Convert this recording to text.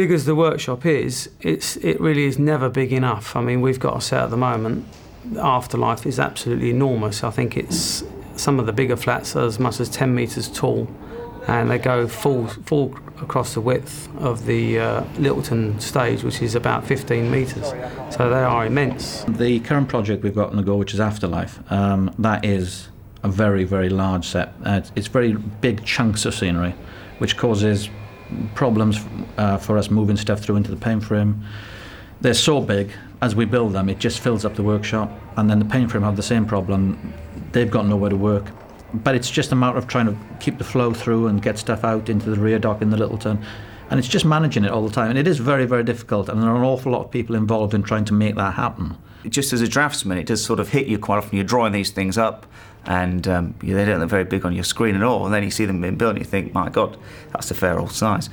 big as the workshop is, it really is never big enough. I mean, we've got a set at the moment. Afterlife is absolutely enormous. I think it's some of the bigger flats are as much as 10 metres tall, and they go full across the width of the Littleton stage, which is about 15 metres. So they are immense. The current project we've got on the go, which is Afterlife, that is a very, very large set. It's very big chunks of scenery, which causes problems for us moving stuff through into the paint frame. They're so big, as we build them, it just fills up the workshop, and then the paint frame have the same problem. They've got nowhere to work. But it's just a matter of trying to keep the flow through and get stuff out into the rear dock in the Littleton. And it's just managing it all the time. And it is very, very difficult, and there are an awful lot of people involved in trying to make that happen. Just as a draftsman, it does sort of hit you quite often. You're drawing these things up, and they don't look very big on your screen at all. And then you see them being built, and you think, my God, that's a fair old size.